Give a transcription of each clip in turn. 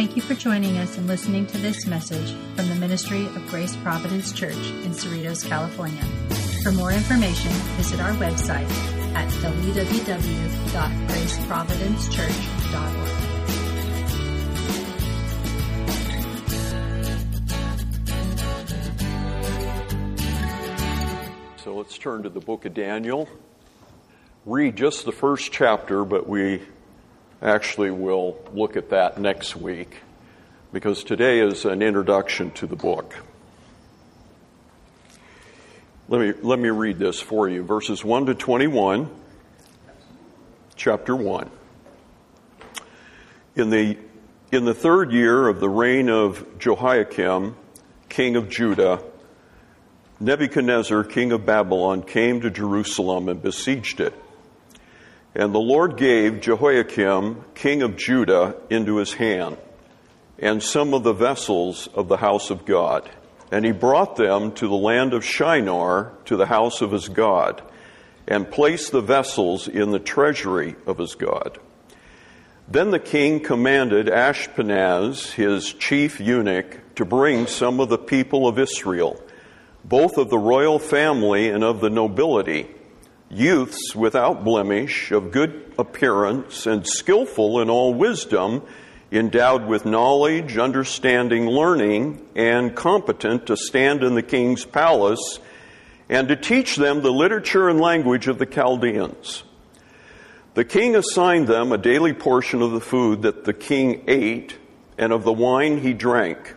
Thank you for joining us and listening to this message from the Ministry of Grace Providence Church in Cerritos, California. For more information, visit our website at www.graceprovidencechurch.org. So let's turn to the book of Daniel. Read just the first chapter, but we actually will look at that next week, because today is an introduction to the book. Let me read this for you. Verses 1 to 21, chapter 1. In the third year of the reign of Jehoiakim, king of Judah, Nebuchadnezzar, king of Babylon, came to Jerusalem and besieged it. And the Lord gave Jehoiakim, king of Judah, into his hand, and some of the vessels of the house of God. And he brought them to the land of Shinar, to the house of his God, and placed the vessels in the treasury of his God. Then the king commanded Ashpenaz, his chief eunuch, to bring some of the people of Israel, both of the royal family and of the nobility, youths without blemish, of good appearance, and skillful in all wisdom, endowed with knowledge, understanding, learning, and competent to stand in the king's palace, and to teach them the literature and language of the Chaldeans. The king assigned them a daily portion of the food that the king ate, and of the wine he drank.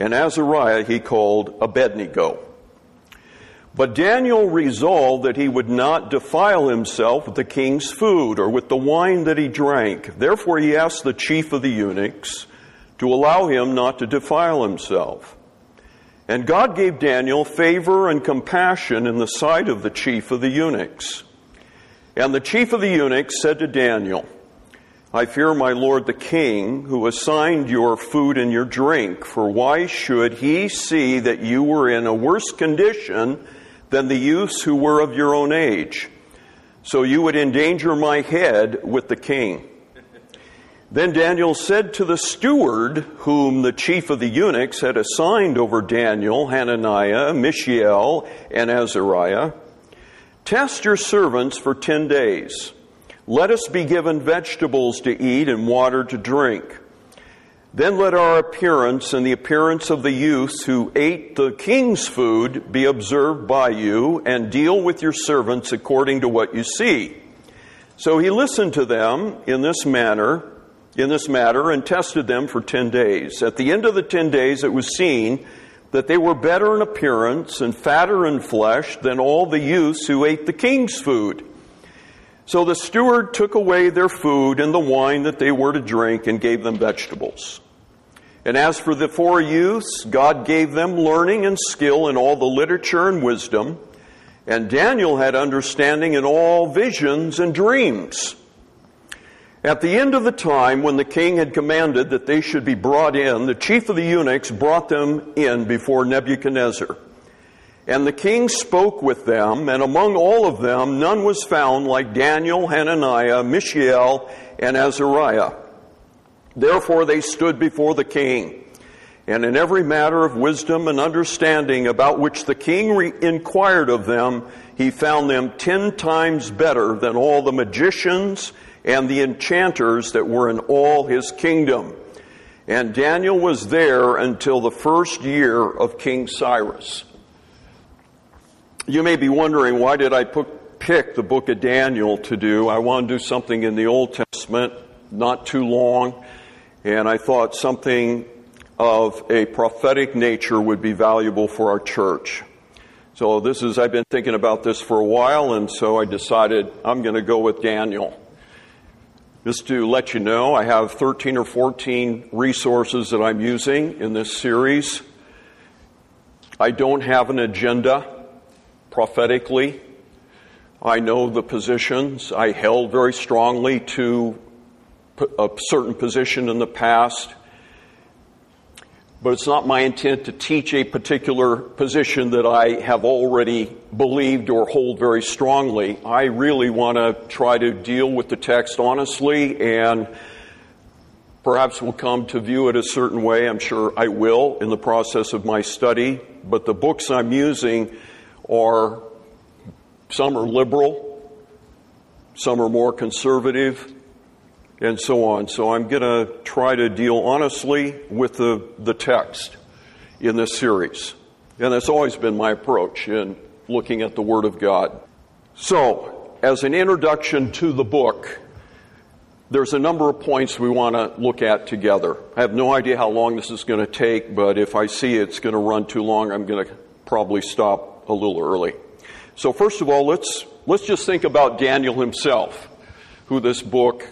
and Azariah he called Abednego. But Daniel resolved that he would not defile himself with the king's food or with the wine that he drank. Therefore he asked the chief of the eunuchs to allow him not to defile himself. And God gave Daniel favor and compassion in the sight of the chief of the eunuchs. And the chief of the eunuchs said to Daniel, I fear my lord the king, who assigned your food and your drink, for why should he see that you were in a worse condition than the youths who were of your own age? So you would endanger my head with the king. Then Daniel said to the steward, whom the chief of the eunuchs had assigned over Daniel, Hananiah, Mishael, and Azariah, test your servants for 10 days. Let us be given vegetables to eat and water to drink. Then let our appearance and the appearance of the youths who ate the king's food be observed by you, and deal with your servants according to what you see. So he listened to them in this matter, and tested them for 10 days. At the end of the 10 days, it was seen that they were better in appearance and fatter in flesh than all the youths who ate the king's food. So the steward took away their food and the wine that they were to drink, and gave them vegetables. And as for the 4 youths, God gave them learning and skill in all the literature and wisdom. And Daniel had understanding in all visions and dreams. At the end of the time when the king had commanded that they should be brought in, the chief of the eunuchs brought them in before Nebuchadnezzar. And the king spoke with them, and among all of them none was found like Daniel, Hananiah, Mishael, and Azariah. Therefore they stood before the king, and in every matter of wisdom and understanding about which the king inquired of them, he found them 10 times better than all the magicians and the enchanters that were in all his kingdom. And Daniel was there until the first year of King Cyrus. You may be wondering, why did I pick the book of Daniel to do? I want to do something in the Old Testament, not too long, and I thought something of a prophetic nature would be valuable for our church. So I've been thinking about this for a while, and so I decided I'm going to go with Daniel. Just to let you know, I have 13 or 14 resources that I'm using in this series. I don't have an agenda prophetically. I know the positions. I held very strongly to a certain position in the past. But it's not my intent to teach a particular position that I have already believed or hold very strongly. I really want to try to deal with the text honestly, and perhaps we'll come to view it a certain way. I'm sure I will in the process of my study. But the books I'm using are, some are liberal, some are more conservative, and so on. So I'm going to try to deal honestly with the text in this series. And that's always been my approach in looking at the Word of God. So, as an introduction to the book, there's a number of points we want to look at together. I have no idea how long this is going to take, but if I see it's going to run too long, I'm going to probably stop a little early. So first of all, let's just think about Daniel himself, who this book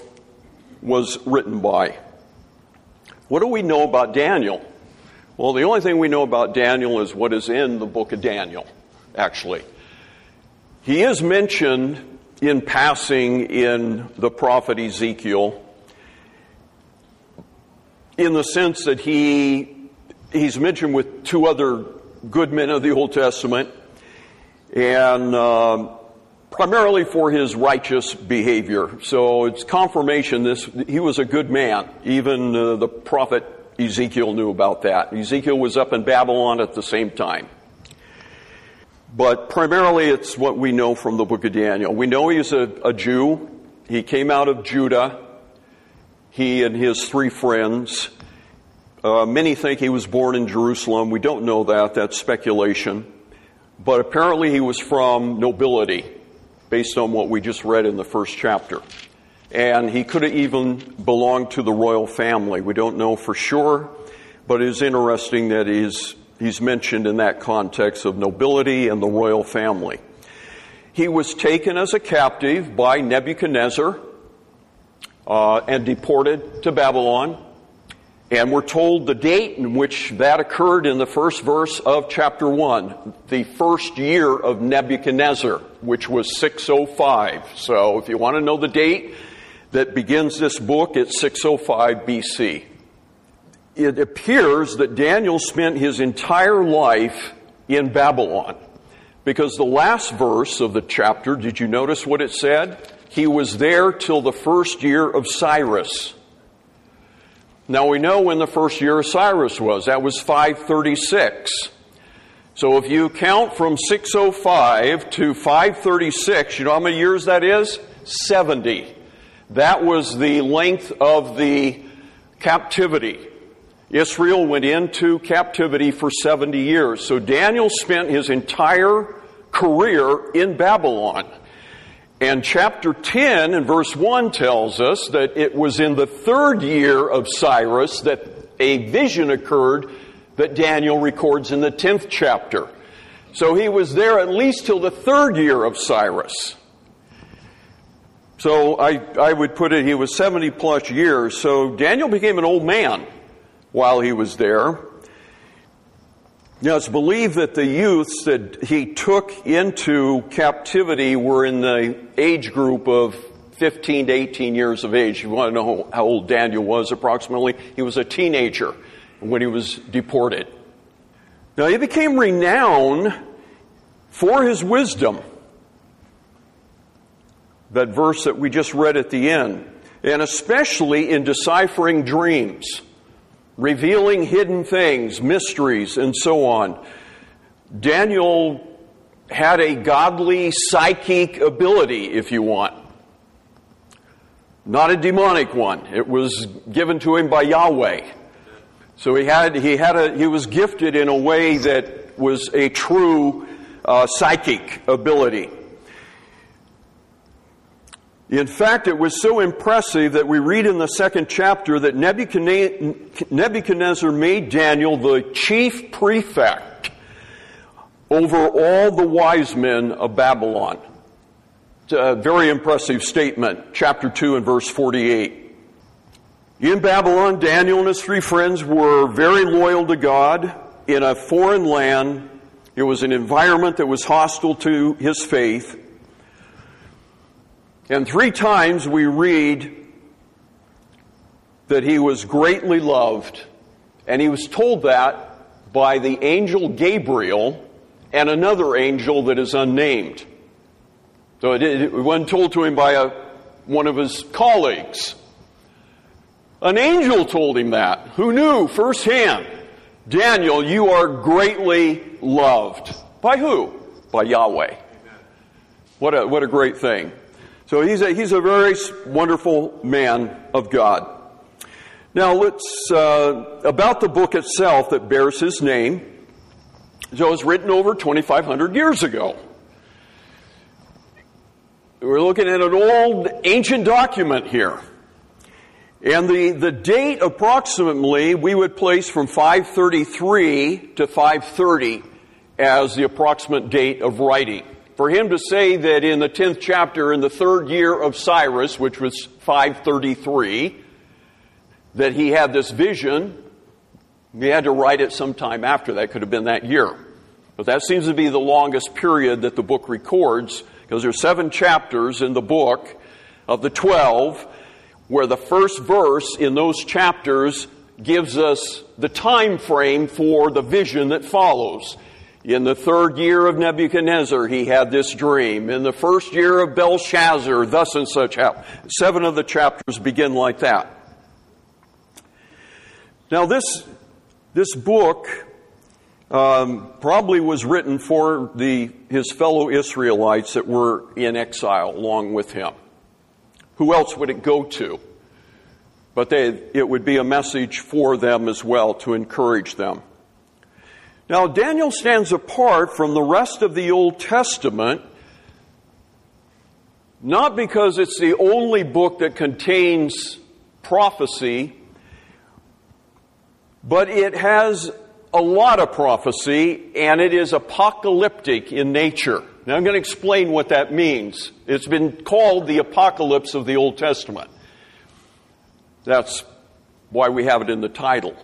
was written by. What do we know about Daniel? Well, the only thing we know about Daniel is what is in the book of Daniel, actually. He is mentioned in passing in the prophet Ezekiel in the sense that he's mentioned with two other good men of the Old Testament, and primarily for his righteous behavior. So it's confirmation he was a good man. Even the prophet Ezekiel knew about that. Ezekiel was up in Babylon at the same time. But primarily it's what we know from the book of Daniel. We know he's a Jew. He came out of Judah, he and his three friends. Many think he was born in Jerusalem. We don't know that. That's speculation. But apparently he was from nobility, based on what we just read in the first chapter. And he could have even belonged to the royal family. We don't know for sure, but it is interesting that he's mentioned in that context of nobility and the royal family. He was taken as a captive by Nebuchadnezzar and deported to Babylon. And we're told the date in which that occurred in the first verse of chapter 1, the first year of Nebuchadnezzar, which was 605. So if you want to know the date that begins this book, it's 605 BC. It appears that Daniel spent his entire life in Babylon, because the last verse of the chapter, did you notice what it said? He was there till the first year of Cyrus. Now we know when the first year of Cyrus was. That was 536. So if you count from 605 to 536, you know how many years that is? 70. That was the length of the captivity. Israel went into captivity for 70 years. So Daniel spent his entire career in Babylon. And chapter 10 and verse 1 tells us that it was in the third year of Cyrus that a vision occurred that Daniel records in the 10th chapter. So he was there at least till the third year of Cyrus. So I would put it, he was 70 plus years. So Daniel became an old man while he was there. Now, it's believed that the youths that he took into captivity were in the age group of 15 to 18 years of age. You want to know how old Daniel was approximately? He was a teenager when he was deported. Now, he became renowned for his wisdom. That verse that we just read at the end. And especially in deciphering dreams, revealing hidden things, mysteries, and so on. Daniel had a godly psychic ability, if you want. Not a demonic one. It was given to him by Yahweh. So he was gifted in a way that was a true psychic ability. In fact, it was so impressive that we read in the second chapter that Nebuchadnezzar made Daniel the chief prefect over all the wise men of Babylon. very impressive statement, chapter 2 and verse 48. In Babylon, Daniel and his three friends were very loyal to God in a foreign land. It was an environment that was hostile to his faith. And three times we read that he was greatly loved. And he was told that by the angel Gabriel and another angel that is unnamed. So it wasn't told to him by one of his colleagues. An angel told him that, who knew firsthand, Daniel, you are greatly loved. By who? By Yahweh. What a great thing. So he's a very wonderful man of God. Now let's, about the book itself that bears his name. So it was written over 2,500 years ago. We're looking at an old, ancient document here. And the date approximately we would place from 533 to 530 as the approximate date of writing. For him to say that in the 10th chapter in the third year of Cyrus, which was 533, that he had this vision, he had to write it sometime after that. Could have been that year. But that seems to be the longest period that the book records, because there are 7 chapters in the book of the 12, where the first verse in those chapters gives us the time frame for the vision that follows. In the third year of Nebuchadnezzar, he had this dream. In the first year of Belshazzar, thus and such happened. 7 of the chapters begin like that. Now this book probably was written for his fellow Israelites that were in exile along with him. Who else would it go to? But it would be a message for them as well to encourage them. Now, Daniel stands apart from the rest of the Old Testament, not because it's the only book that contains prophecy, but it has a lot of prophecy, and it is apocalyptic in nature. Now, I'm going to explain what that means. It's been called the apocalypse of the Old Testament. That's why we have it in the title.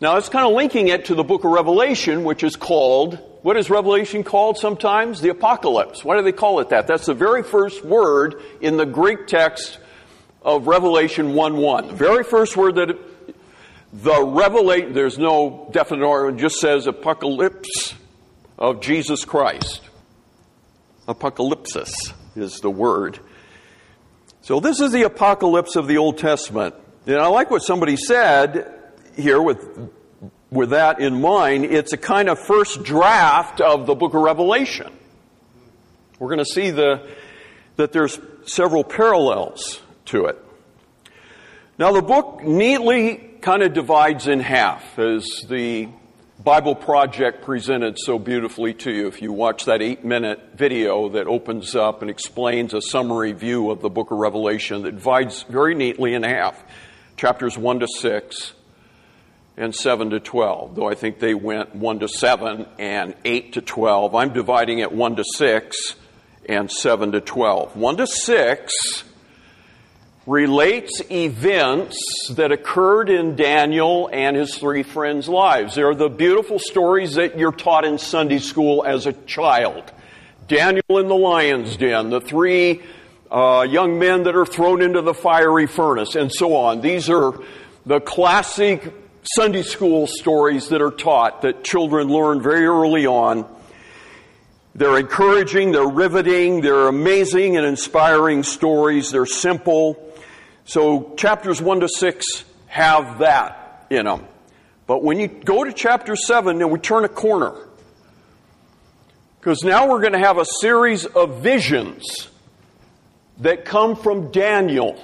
Now, it's kind of linking it to the book of Revelation, which is called, what is Revelation called sometimes? The apocalypse. Why do they call it that? That's the very first word in the Greek text of Revelation 1:1. The very first word that... There's no definite order, it just says apocalypse of Jesus Christ. Apocalypsis is the word. So this is the apocalypse of the Old Testament. And I like what somebody said here with that in mind. It's a kind of first draft of the book of Revelation. We're going to see that there's several parallels to it. Now the book neatly kind of divides in half, as the Bible Project presented so beautifully to you. If you watch that 8-minute video that opens up and explains a summary view of the book of Revelation, that divides very neatly in half, chapters 1 to 6 and 7 to 12, though I think they went 1 to 7 and 8 to 12. I'm dividing it 1 to 6 and 7 to 12. 1 to 6... relates events that occurred in Daniel and his three friends' lives. They're the beautiful stories that you're taught in Sunday school as a child. Daniel in the lion's den, the three young men that are thrown into the fiery furnace, and so on. These are the classic Sunday school stories that are taught, that children learn very early on. They're encouraging, they're riveting, they're amazing and inspiring stories, they're simple. So chapters 1 to 6 have that in them. But when you go to chapter 7, then we turn a corner. Because now we're going to have a series of visions that come from Daniel,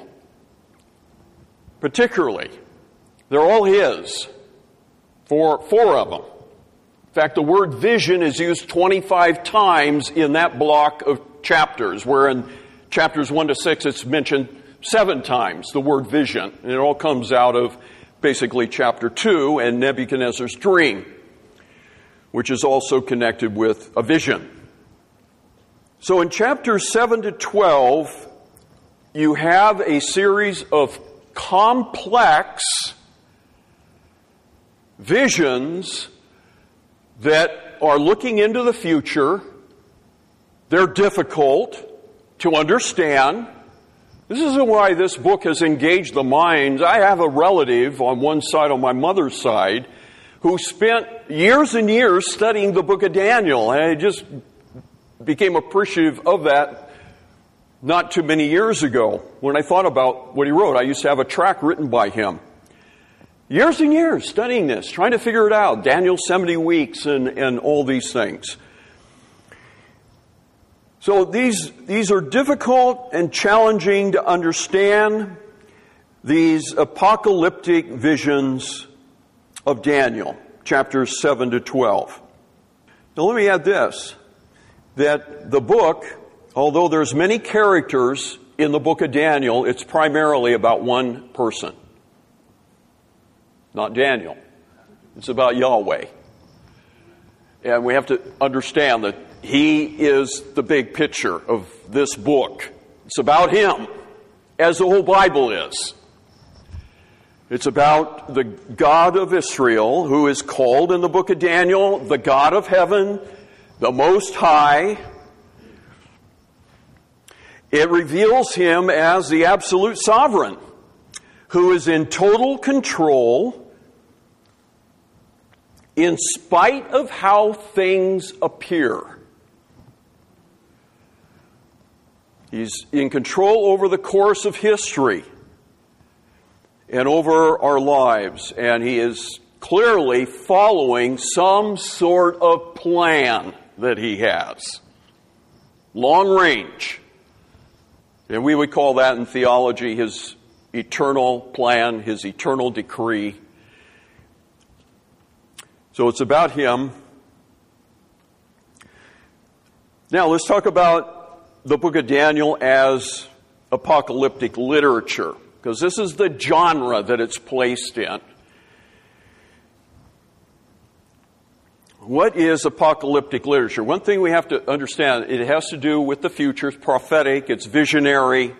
particularly. They're all his, four of them. In fact, the word vision is used 25 times in that block of chapters, where in chapters 1 to 6 it's mentioned 7 times, the word vision. And it all comes out of basically chapter 2 and Nebuchadnezzar's dream, which is also connected with a vision. So in chapters 7 to 12, you have a series of complex visions that are looking into the future. They're difficult to understand. This is why this book has engaged the minds. I have a relative on one side, on my mother's side, who spent years and years studying the book of Daniel. And I just became appreciative of that not too many years ago when I thought about what he wrote. I used to have a tract written by him. Years and years studying this, trying to figure it out. Daniel 70 weeks and all these things. So these are difficult and challenging to understand, these apocalyptic visions of Daniel, chapters 7 to 12. Now let me add this, that the book, although there's many characters in the book of Daniel, it's primarily about one person. Not Daniel. It's about Yahweh. And we have to understand that he is the big picture of this book. It's about him, as the whole Bible is. It's about the God of Israel, who is called in the book of Daniel the God of heaven, the Most High. It reveals him as the absolute sovereign, who is in total control in spite of how things appear. He's in control over the course of history and over our lives. And he is clearly following some sort of plan that he has. Long range. And we would call that in theology his eternal plan, his eternal decree. So it's about him. Now let's talk about the book of Daniel as apocalyptic literature, because this is the genre that it's placed in. What is apocalyptic literature? One thing we have to understand, it has to do with the future. It's prophetic, it's visionary.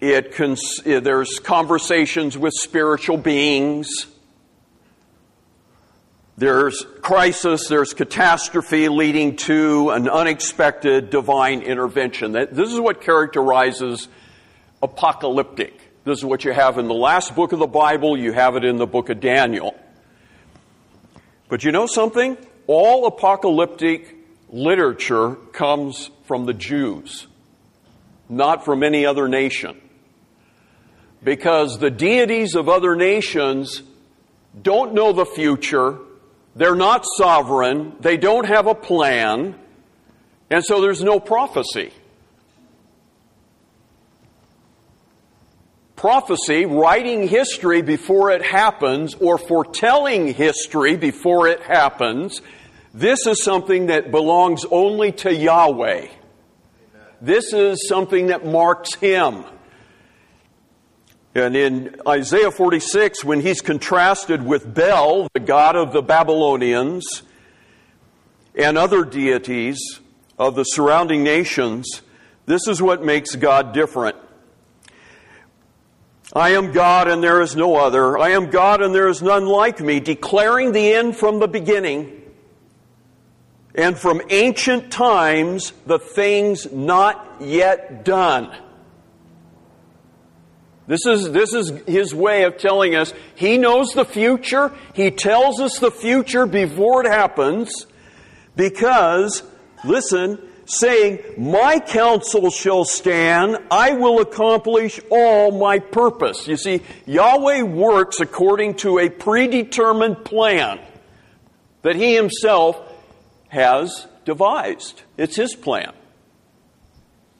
There's conversations with spiritual beings. There's crisis, there's catastrophe leading to an unexpected divine intervention. This is what characterizes apocalyptic. This is what you have in the last book of the Bible. You have it in the book of Daniel. But you know something? All apocalyptic literature comes from the Jews, not from any other nation. Because the deities of other nations don't know the future. They're not sovereign. They don't have a plan. And so there's no prophecy. Prophecy, writing history before it happens, or foretelling history before it happens, this is something that belongs only to Yahweh. Amen. This is something that marks him. And in Isaiah 46, when he's contrasted with Bel, the god of the Babylonians, and other deities of the surrounding nations, this is what makes God different. I am God and there is no other. I am God and there is none like me, declaring the end from the beginning, and from ancient times the things not yet done. This is his way of telling us he knows the future. He tells us the future before it happens because, listen, saying, my counsel shall stand. I will accomplish all my purpose. You see, Yahweh works according to a predetermined plan that he himself has devised. It's his plan.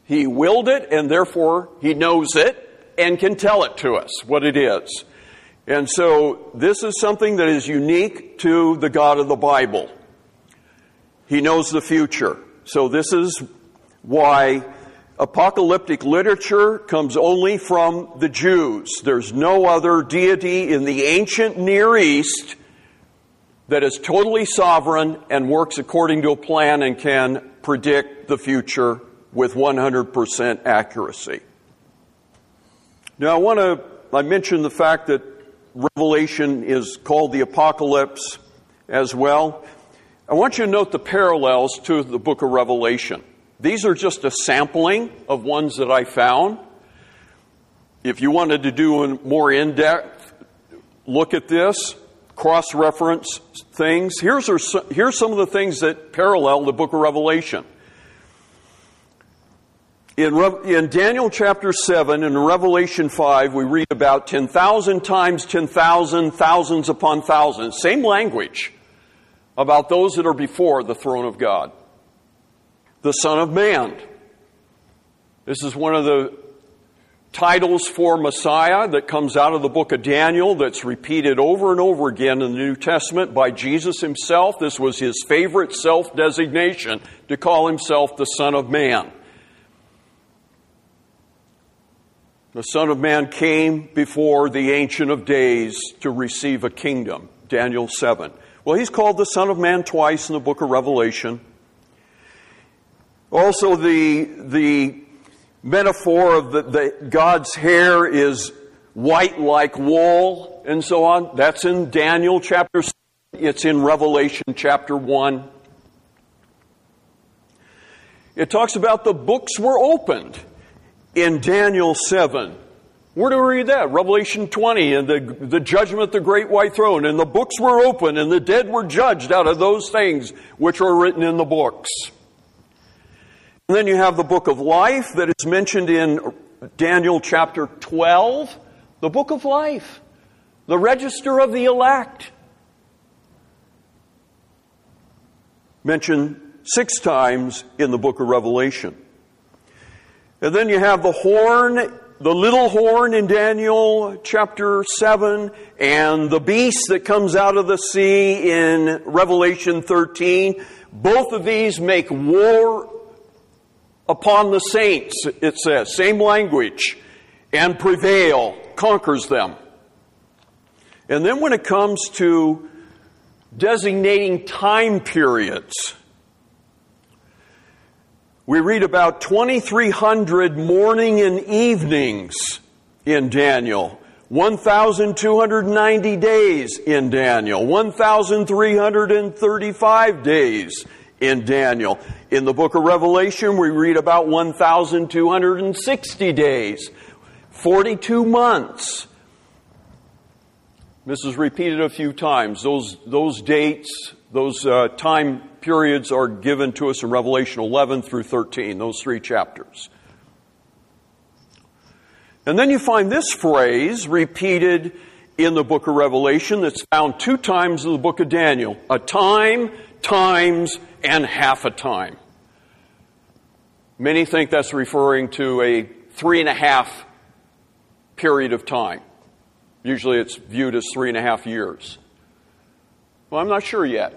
He willed it, and therefore he knows it and can tell it to us, what it is. And so this is something that is unique to the God of the Bible. He knows the future. So this is why apocalyptic literature comes only from the Jews. There's no other deity in the ancient Near East that is totally sovereign and works according to a plan and can predict the future with 100% accuracy. Now, I mentioned the fact that Revelation is called the Apocalypse as well. I want you to note the parallels to the book of Revelation. These are just a sampling of ones that I found. If you wanted to do a more in-depth look at this, cross-reference things, here's some of the things that parallel the book of Revelation. In Daniel chapter 7 and Revelation 5, we read about 10,000 times 10,000, thousands upon thousands. Same language about those that are before the throne of God. The Son of Man. This is one of the titles for Messiah that comes out of the book of Daniel that's repeated over and over again in the New Testament by Jesus himself. This was his favorite self-designation, to call himself the Son of Man. The Son of Man came before the Ancient of Days to receive a kingdom, Daniel 7. Well, he's called the Son of Man twice in the book of Revelation. Also, the metaphor of the God's hair is white like wool and so on. That's in Daniel chapter 7. It's in Revelation chapter 1. It talks about the books were opened. In Daniel 7, where do we read that? Revelation 20, and the judgment at the great white throne, and the books were open, and the dead were judged out of those things which are written in the books. And then you have the book of life that is mentioned in Daniel chapter 12. The book of life, the register of the elect, mentioned 6 times in the book of Revelation. And then you have the horn, the little horn in Daniel chapter 7, and the beast that comes out of the sea in Revelation 13. Both of these make war upon the saints, it says. Same language. And prevail, conquers them. And then when it comes to designating time periods, we read about 2,300 morning and evenings in Daniel, 1,290 days in Daniel, 1,335 days in Daniel. In the book of Revelation, we read about 1,260 days, 42 months. This is repeated a few times. Those dates, those time periods are given to us in Revelation 11 through 13, those 3 chapters. And then you find this phrase repeated in the book of Revelation that's found 2 times in the book of Daniel. A time, times, and half a time. Many think that's referring to a 3.5 period of time. Usually it's viewed as 3.5 years. Well, I'm not sure yet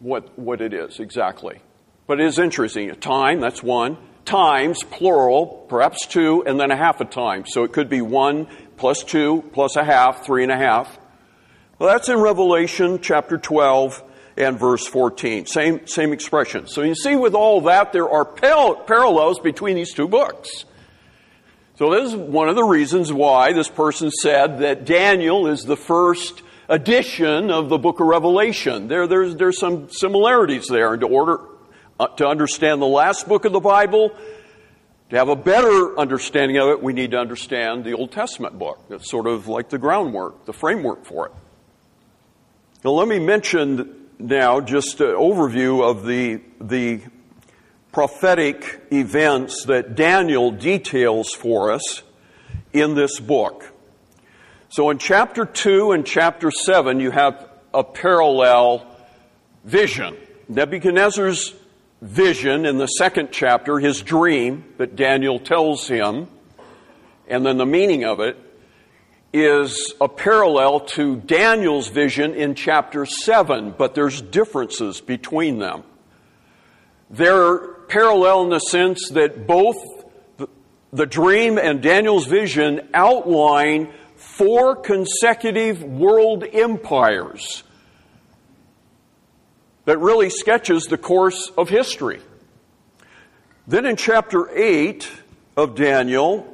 what it is exactly. But it is interesting. A time, that's 1. Times, plural, perhaps 2, and then a half a time. So it could be 1 plus 2 plus a half, 3.5. Well, that's in Revelation chapter 12 and verse 14. Same expression. So you see with all that, there are parallels between these 2 books. So this is one of the reasons why this person said that Daniel is the first edition of the book of Revelation. There's some similarities there. And to understand the last book of the Bible, to have a better understanding of it, we need to understand the Old Testament book. That's sort of like the groundwork, the framework for it. Now let me mention now just an overview of the prophetic events that Daniel details for us in this book. So in chapter 2 and chapter 7, you have a parallel vision. Nebuchadnezzar's vision in the 2nd chapter, his dream that Daniel tells him, and then the meaning of it, is a parallel to Daniel's vision in chapter 7, but there's differences between them. They're parallel in the sense that both the dream and Daniel's vision outline 4 consecutive world empires that really sketches the course of history. Then in chapter 8 of Daniel,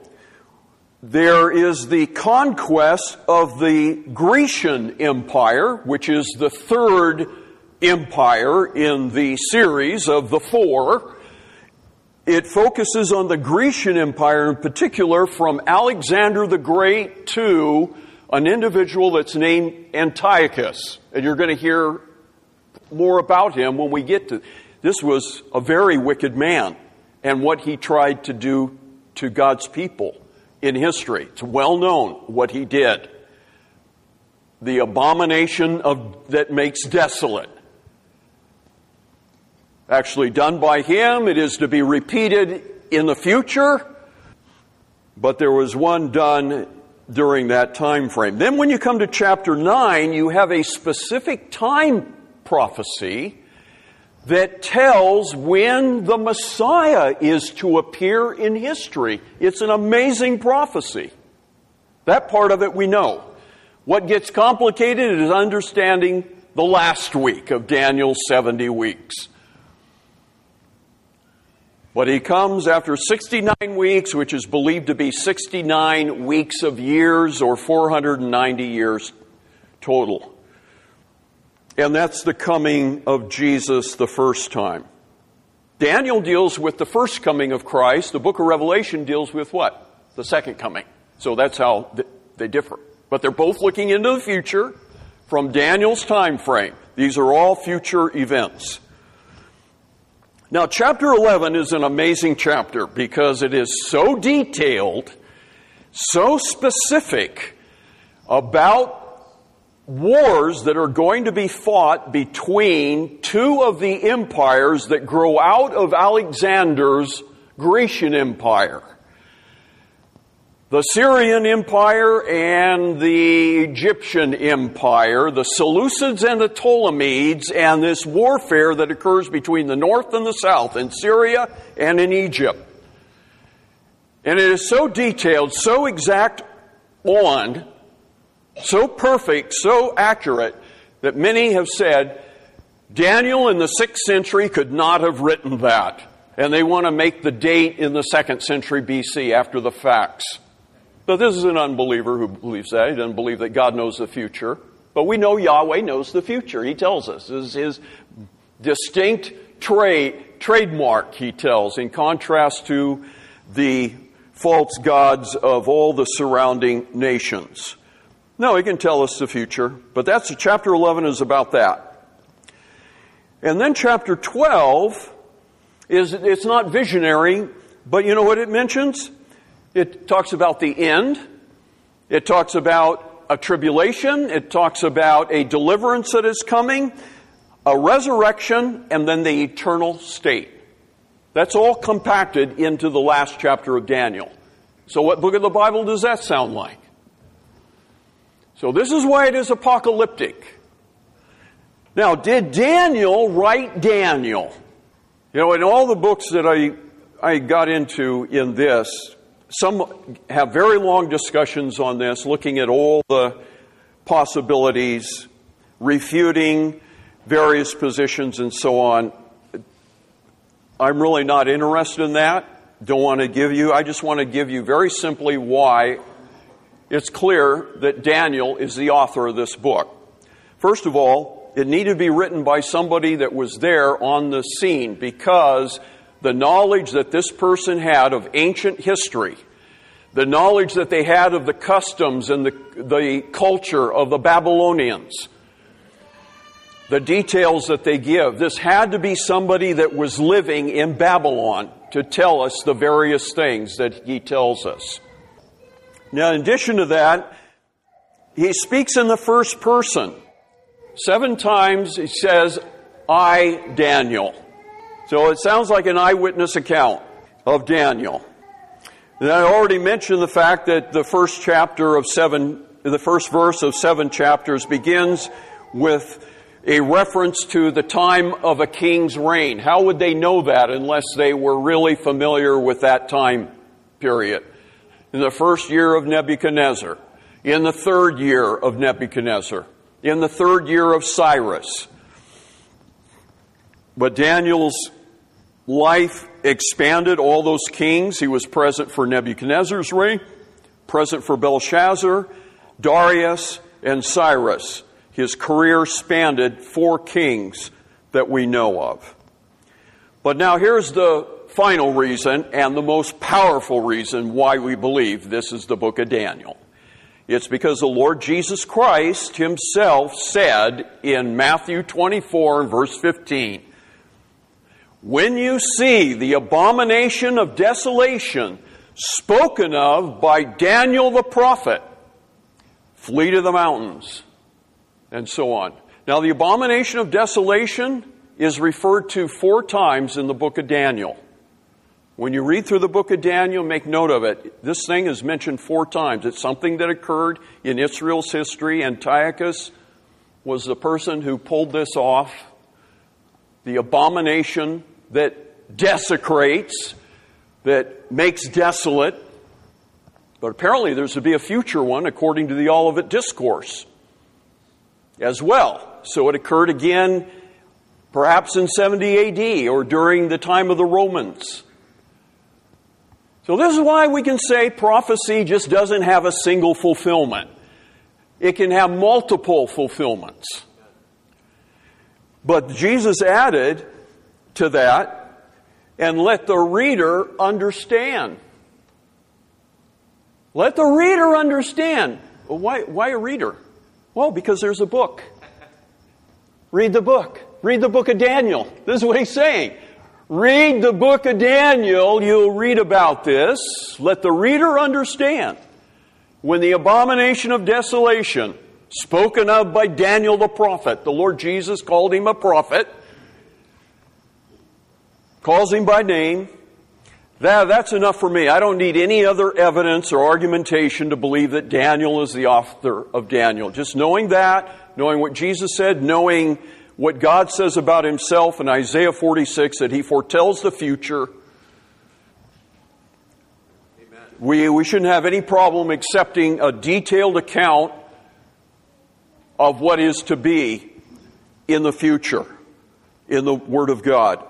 there is the conquest of the Grecian Empire, which is the third empire in the series of the four. It focuses on the Grecian Empire in particular from Alexander the Great to an individual that's named Antiochus. And you're going to hear more about him when we get to... This was a very wicked man and what he tried to do to God's people in history. It's well known what he did. The abomination that makes desolate. Actually done by him. It is to be repeated in the future. But there was one done during that time frame. Then when you come to chapter 9, you have a specific time prophecy that tells when the Messiah is to appear in history. It's an amazing prophecy. That part of it we know. What gets complicated is understanding the last week of Daniel's 70 weeks. But he comes after 69 weeks, which is believed to be 69 weeks of years, or 490 years total. And that's the coming of Jesus the first time. Daniel deals with the first coming of Christ. The book of Revelation deals with what? The second coming. So that's how they differ. But they're both looking into the future from Daniel's time frame. These are all future events. Now, chapter 11 is an amazing chapter because it is so detailed, so specific about wars that are going to be fought between two of the empires that grow out of Alexander's Grecian Empire. The Syrian Empire and the Egyptian Empire, the Seleucids and the Ptolemies, and this warfare that occurs between the north and the south, in Syria and in Egypt. And it is so detailed, so exact on, so perfect, so accurate, that many have said, Daniel in the 6th century could not have written that. And they want to make the date in the 2nd century BC after the facts. But this is an unbeliever who believes that. He doesn't believe that God knows the future. But we know Yahweh knows the future. He tells us. This is his distinct trademark, he tells, in contrast to the false gods of all the surrounding nations. No, he can tell us the future. But that's chapter 11 is about that. And then chapter 12 is, it's not visionary, but you know what it mentions? It talks about the end. It talks about a tribulation. It talks about a deliverance that is coming, a resurrection, and then the eternal state. That's all compacted into the last chapter of Daniel. So what book of the Bible does that sound like? So this is why it is apocalyptic. Now, did Daniel write Daniel? You know, in all the books that I got into in this, some have very long discussions on this, looking at all the possibilities, refuting various positions and so on. I'm really not interested in that. Don't want to give you. I just want to give you very simply why it's clear that Daniel is the author of this book. First of all, it needed to be written by somebody that was there on the scene because the knowledge that this person had of ancient history, the knowledge that they had of the customs and the culture of the Babylonians, the details that they give, this had to be somebody that was living in Babylon to tell us the various things that he tells us. Now, in addition to that, he speaks in the first person. 7 times he says, I, Daniel. So it sounds like an eyewitness account of Daniel. And I already mentioned the fact that the first chapter of 7, the first verse of 7 chapters begins with a reference to the time of a king's reign. How would they know that unless they were really familiar with that time period? In the first year of Nebuchadnezzar, in the third year of Nebuchadnezzar, in the third year of Cyrus. But Daniel's life expanded all those kings. He was present for Nebuchadnezzar's reign, present for Belshazzar, Darius, and Cyrus. His career spanned 4 kings that we know of. But now here's the final reason and the most powerful reason why we believe this is the book of Daniel. It's because the Lord Jesus Christ himself said in Matthew 24 and verse 15, "When you see the abomination of desolation spoken of by Daniel the prophet, flee to the mountains," and so on. Now, the abomination of desolation is referred to 4 times in the book of Daniel. When you read through the book of Daniel, make note of it. This thing is mentioned 4 times. It's something that occurred in Israel's history. Antiochus was the person who pulled this off. The abomination that desecrates, that makes desolate. But apparently there's to be a future one according to the Olivet Discourse as well. So it occurred again perhaps in 70 AD or during the time of the Romans. So this is why we can say prophecy just doesn't have a single fulfillment. It can have multiple fulfillments. But Jesus added to that, "and let the reader understand." Let the reader understand. Why a reader? Well, because there's a book. Read the book. Read the book of Daniel. This is what he's saying. Read the book of Daniel. You'll read about this. Let the reader understand. When the abomination of desolation spoken of by Daniel the prophet. The Lord Jesus called him a prophet. Calls him by name. That's enough for me. I don't need any other evidence or argumentation to believe that Daniel is the author of Daniel. Just knowing that, knowing what Jesus said, knowing what God says about himself in Isaiah 46, that he foretells the future. Amen. We shouldn't have any problem accepting a detailed account of what is to be in the future, in the Word of God.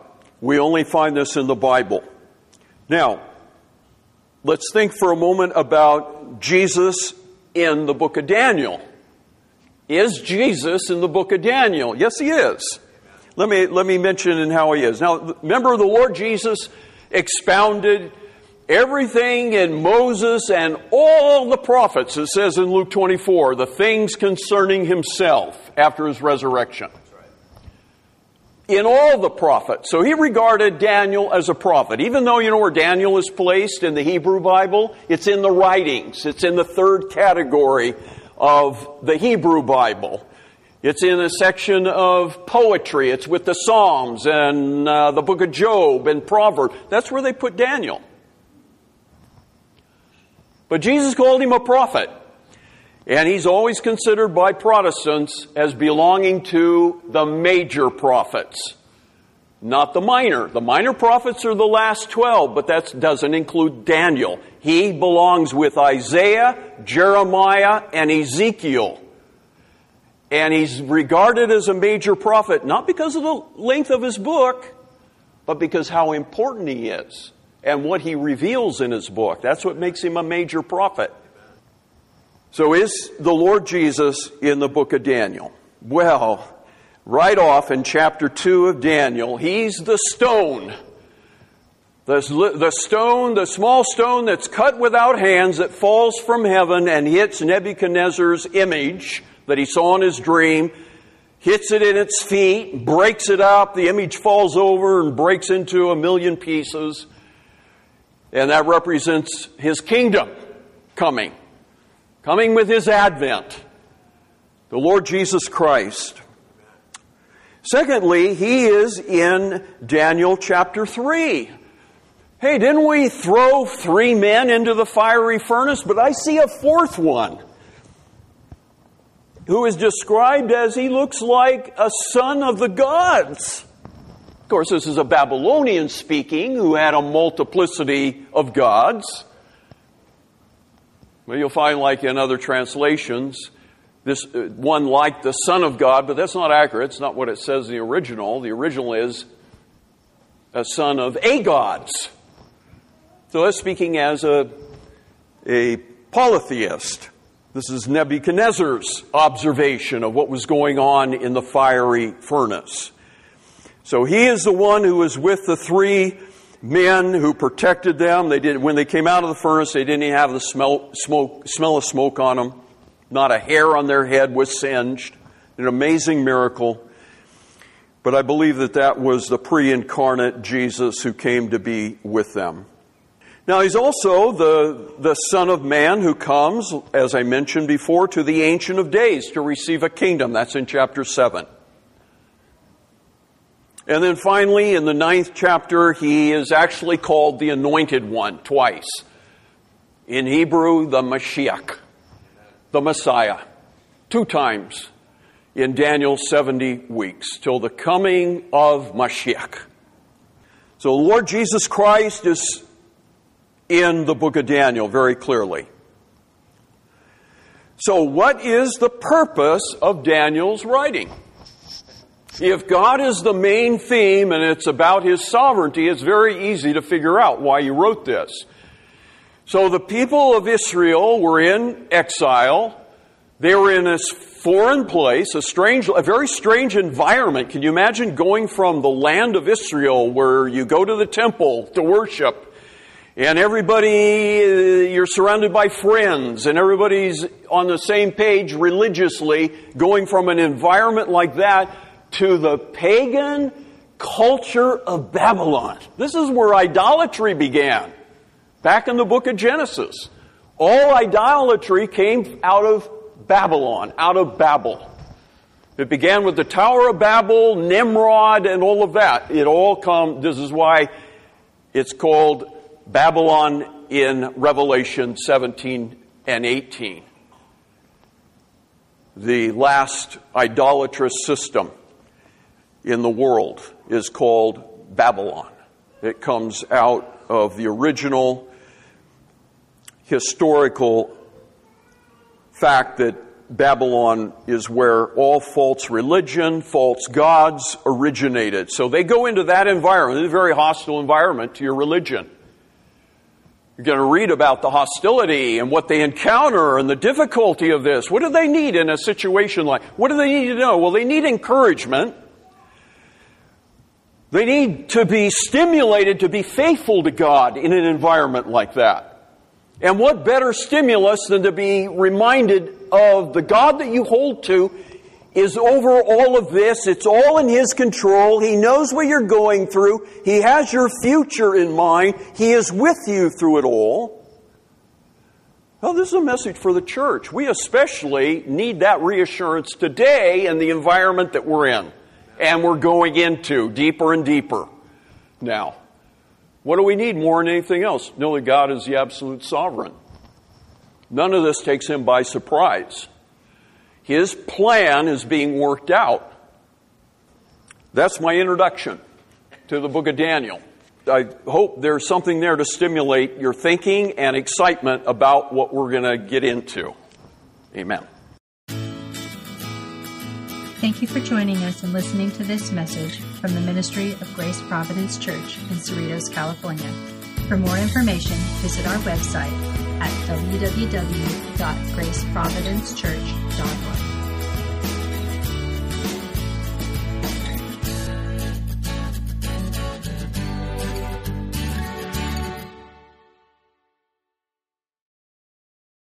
We only find this in the Bible. Now, let's think for a moment about Jesus in the book of Daniel. Is Jesus in the book of Daniel? Yes, he is. Let me mention in how he is. Now, remember the Lord Jesus expounded everything in Moses and all the prophets, it says in Luke 24, the things concerning himself after his resurrection. In all the prophets. So he regarded Daniel as a prophet. Even though you know where Daniel is placed in the Hebrew Bible, it's in the writings. It's in the 3rd category of the Hebrew Bible. It's in a section of poetry. It's with the Psalms and the book of Job and Proverbs. That's where they put Daniel. But Jesus called him a prophet. And he's always considered by Protestants as belonging to the major prophets, not the minor. The minor prophets are the last 12, but that doesn't include Daniel. He belongs with Isaiah, Jeremiah, and Ezekiel. And he's regarded as a major prophet, not because of the length of his book, but because how important he is and what he reveals in his book. That's what makes him a major prophet. So is the Lord Jesus in the book of Daniel? Well, right off in chapter 2 of Daniel, he's the stone. The small stone that's cut without hands that falls from heaven and hits Nebuchadnezzar's image that he saw in his dream, hits it in its feet, breaks it up, the image falls over and breaks into a million pieces. And that represents his kingdom coming with his advent, the Lord Jesus Christ. Secondly, he is in Daniel chapter 3. Hey, didn't we throw 3 men into the fiery furnace? But I see a 4th one who is described as he looks like a son of the gods. Of course, this is a Babylonian speaking who had a multiplicity of gods. Well, you'll find, like in other translations, this one like the Son of God, but that's not accurate. It's not what it says in the original. The original is a son of a gods. So that's speaking as a polytheist. This is Nebuchadnezzar's observation of what was going on in the fiery furnace. So he is the one who was with the three men who protected them. They did, when they came out of the furnace, they didn't even have the smell of smoke on them. Not a hair on their head was singed. An amazing miracle. But I believe that that was the pre-incarnate Jesus who came to be with them. Now, he's also the Son of Man who comes, as I mentioned before, to the Ancient of Days to receive a kingdom. That's in chapter 7. And then finally, in the 9th chapter, he is actually called the Anointed One twice. In Hebrew, the Mashiach, the Messiah, 2 times in Daniel 70 weeks, till the coming of Mashiach. So the Lord Jesus Christ is in the book of Daniel, very clearly. So what is the purpose of Daniel's writing? If God is the main theme and it's about His sovereignty, it's very easy to figure out why He wrote this. So the people of Israel were in exile. They were in this foreign place, a very strange environment. Can you imagine going from the land of Israel where you go to the temple to worship? And everybody, you're surrounded by friends, and everybody's on the same page religiously, going from an environment like that to the pagan culture of Babylon. This is where idolatry began, back in the book of Genesis. All idolatry came out of Babylon, out of Babel. It began with the Tower of Babel, Nimrod, and all of that. It all comes, this is why it's called Babylon in Revelation 17 and 18. The last idolatrous system in the world is called Babylon. It comes out of the original historical fact that Babylon is where all false religion, false gods originated. So they go into that environment, a very hostile environment to your religion. You're going to read about the hostility and what they encounter and the difficulty of this. What do they need in a situation like? What do they need to know? Well, they need encouragement. They need to be stimulated to be faithful to God in an environment like that. And what better stimulus than to be reminded of the God that you hold to is over all of this. It's all in His control. He knows what you're going through. He has your future in mind. He is with you through it all. Well, this is a message for the church. We especially need that reassurance today in the environment that we're in. And we're going into deeper and deeper. Now, what do we need more than anything else? Know that God is the absolute sovereign. None of this takes Him by surprise. His plan is being worked out. That's my introduction to the book of Daniel. I hope there's something there to stimulate your thinking and excitement about what we're going to get into. Amen. Thank you for joining us and listening to this message from the Ministry of Grace Providence Church in Cerritos, California. For more information, visit our website at www.graceprovidencechurch.org.